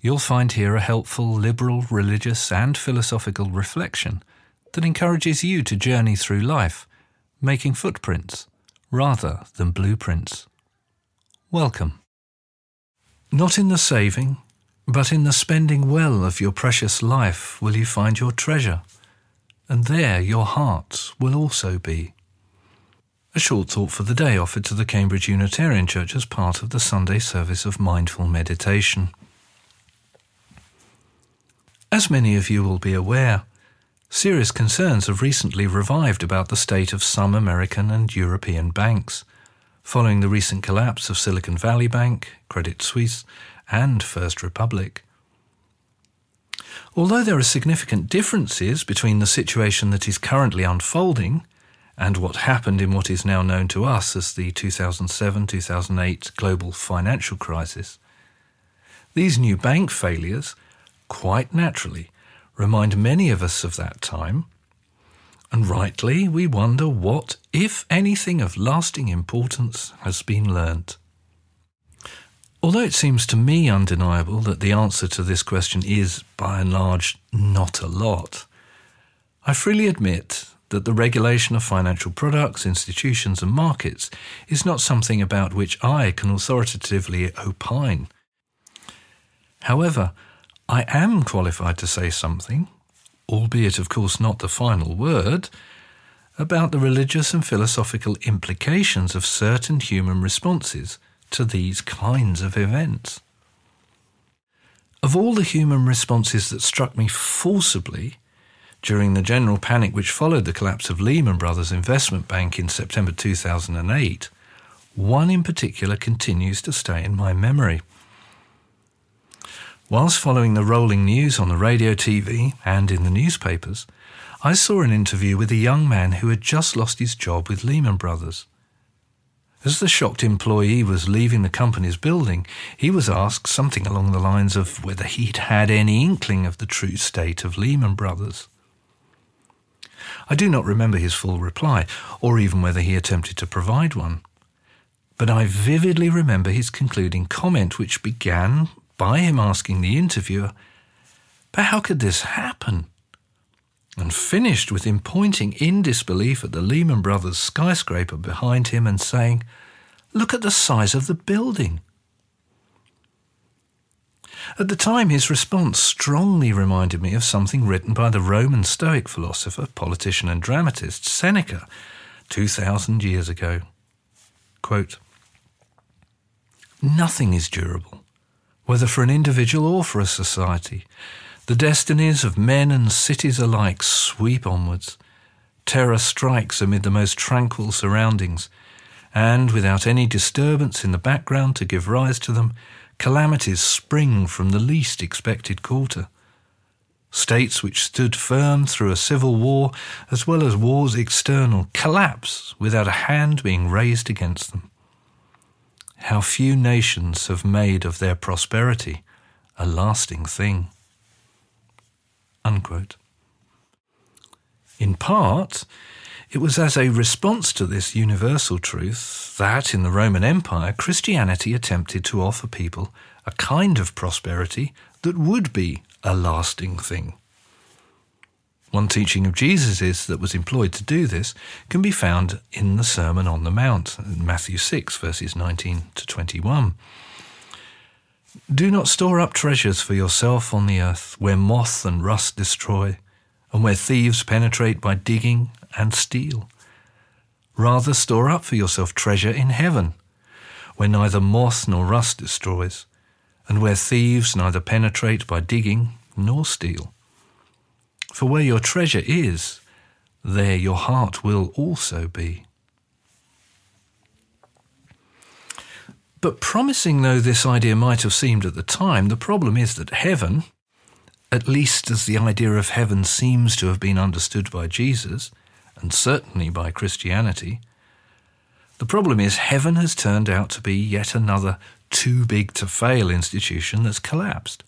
you'll find here a helpful liberal, religious and philosophical reflection that encourages you to journey through life, making footprints rather than blueprints. Welcome. Not in the saving, but in the spending well of your precious life will you find your treasure, and there your heart will also be. A short talk for the day offered to the Cambridge Unitarian Church as part of the Sunday service of mindful meditation. As many of you will be aware, serious concerns have recently revived about the state of some American and European banks, following the recent collapse of Silicon Valley Bank, Credit Suisse, and First Republic. Although there are significant differences between the situation that is currently unfolding and what happened in what is now known to us as the 2007-2008 global financial crisis, these new bank failures, quite naturally, remind many of us of that time, and rightly we wonder what, if anything, of lasting importance has been learnt. Although it seems to me undeniable that the answer to this question is, by and large, not a lot, I freely admit that the regulation of financial products, institutions and markets is not something about which I can authoritatively opine. However, I am qualified to say something, albeit of course not the final word, about the religious and philosophical implications of certain human responses to these kinds of events. Of all the human responses that struck me forcibly during the general panic which followed the collapse of Lehman Brothers investment bank in September 2008, one in particular continues to stay in my memory. Whilst following the rolling news on the radio, TV and in the newspapers, I saw an interview with a young man who had just lost his job with Lehman Brothers. As the shocked employee was leaving the company's building, he was asked something along the lines of whether he'd had any inkling of the true state of Lehman Brothers. I do not remember his full reply, or even whether he attempted to provide one. But I vividly remember his concluding comment, which began by him asking the interviewer, "But how could this happen?" and finished with him pointing in disbelief at the Lehman Brothers skyscraper behind him and saying, "Look at the size of the building." At the time, his response strongly reminded me of something written by the Roman Stoic philosopher, politician and dramatist Seneca 2,000 years ago. Quote, "Nothing is durable, whether for an individual or for a society. The destinies of men and cities alike sweep onwards. Terror strikes amid the most tranquil surroundings, and without any disturbance in the background to give rise to them, calamities spring from the least expected quarter. States which stood firm through a civil war, as well as wars external, collapse without a hand being raised against them. How few nations have made of their prosperity a lasting thing." Unquote. In part, it was as a response to this universal truth that, in the Roman Empire, Christianity attempted to offer people a kind of prosperity that would be a lasting thing. One teaching of Jesus' that was employed to do this can be found in the Sermon on the Mount, in Matthew 6, verses 19 to 21. "Do not store up treasures for yourself on the earth, where moth and rust destroy, and where thieves penetrate by digging and steal. Rather store up for yourself treasure in heaven, where neither moth nor rust destroys, and where thieves neither penetrate by digging nor steal. For where your treasure is, there your heart will also be." But promising though this idea might have seemed at the time, the problem is that heaven, at least as the idea of heaven seems to have been understood by Jesus, and certainly by Christianity. The problem is heaven has turned out to be yet another too-big-to-fail institution that's collapsed,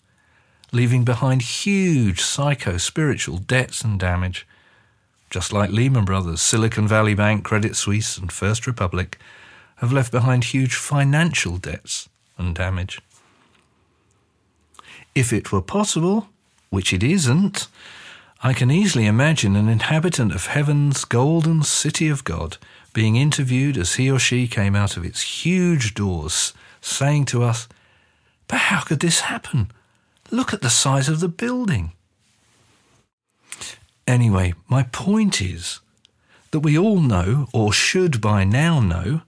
leaving behind huge psycho-spiritual debts and damage, just like Lehman Brothers, Silicon Valley Bank, Credit Suisse and First Republic have left behind huge financial debts and damage. If it were possible, which it isn't, I can easily imagine an inhabitant of heaven's golden city of God being interviewed as he or she came out of its huge doors, saying to us, "But how could this happen? Look at the size of the building." Anyway, my point is that we all know, or should by now know,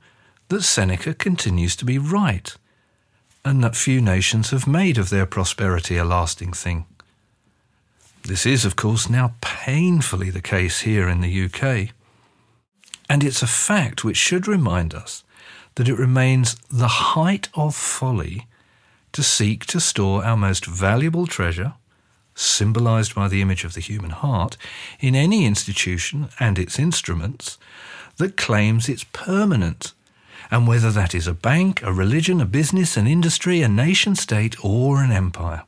that Seneca continues to be right, and that few nations have made of their prosperity a lasting thing. This is, of course, now painfully the case here in the UK. And it's a fact which should remind us that it remains the height of folly to seek to store our most valuable treasure, symbolised by the image of the human heart, in any institution and its instruments that claims it's permanent. And whether that is a bank, a religion, a business, an industry, a nation-state or an empire.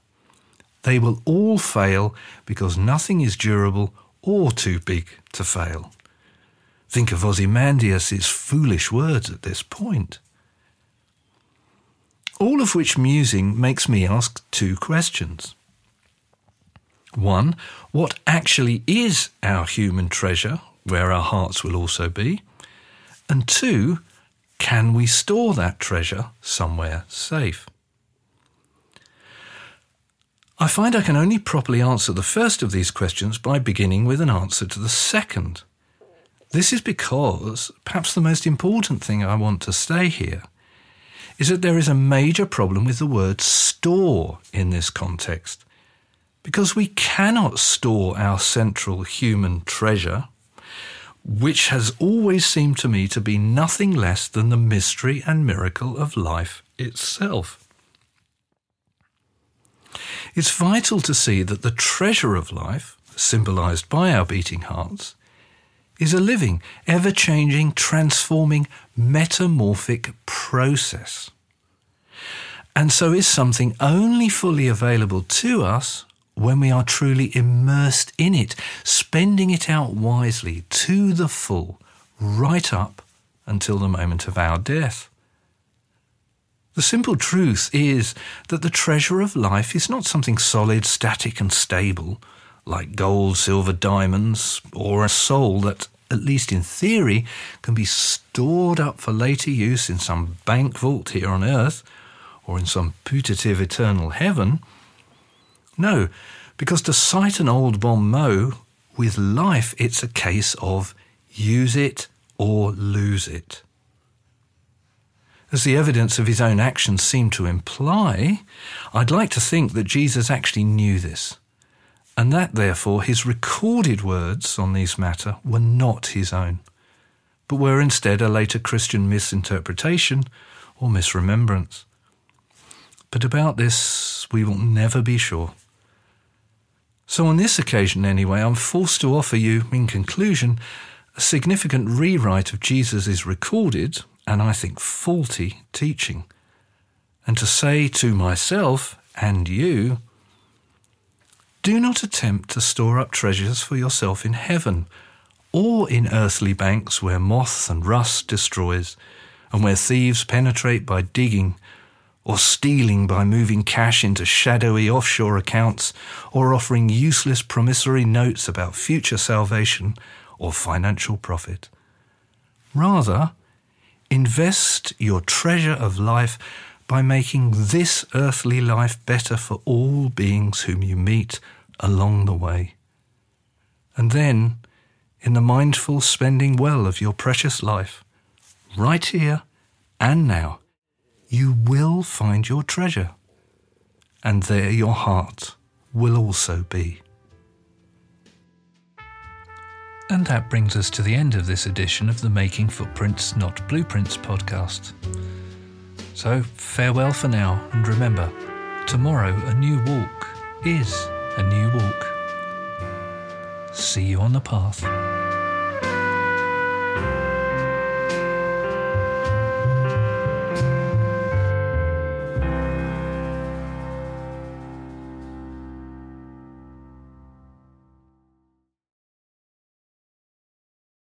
They will all fail because nothing is durable or too big to fail. Think of Ozymandias' foolish words at this point. All of which musing makes me ask two questions. One, what actually is our human treasure, where our hearts will also be? And two, can we store that treasure somewhere safe? I find I can only properly answer the first of these questions by beginning with an answer to the second. This is because perhaps the most important thing I want to say here is that there is a major problem with the word store in this context, because we cannot store our central human treasure, which has always seemed to me to be nothing less than the mystery and miracle of life itself. It's vital to see that the treasure of life, symbolised by our beating hearts, is a living, ever-changing, transforming, metamorphic process, and so is something only fully available to us when we are truly immersed in it, spending it out wisely to the full, right up until the moment of our death. The simple truth is that the treasure of life is not something solid, static and stable, like gold, silver, diamonds, or a soul that, at least in theory, can be stored up for later use in some bank vault here on earth, or in some putative eternal heaven. No, because to cite an old bon mot, with life it's a case of use it or lose it. As the evidence of his own actions seem to imply, I'd like to think that Jesus actually knew this, and that therefore his recorded words on this matter were not his own, but were instead a later Christian misinterpretation or misremembrance. But about this we will never be sure. So on this occasion anyway, I'm forced to offer you, in conclusion, a significant rewrite of Jesus' recorded, and I think faulty, teaching, and to say to myself and you, do not attempt to store up treasures for yourself in heaven, or in earthly banks where moth and rust destroys, and where thieves penetrate by digging, or stealing by moving cash into shadowy offshore accounts, or offering useless promissory notes about future salvation or financial profit. Rather, invest your treasure of life by making this earthly life better for all beings whom you meet along the way. And then, in the mindful spending well of your precious life, right here and now, you will find your treasure, and there your heart will also be. And that brings us to the end of this edition of the Making Footprints, Not Blueprints podcast. So farewell for now, and remember, tomorrow a new walk is a new you walk. See you on the path.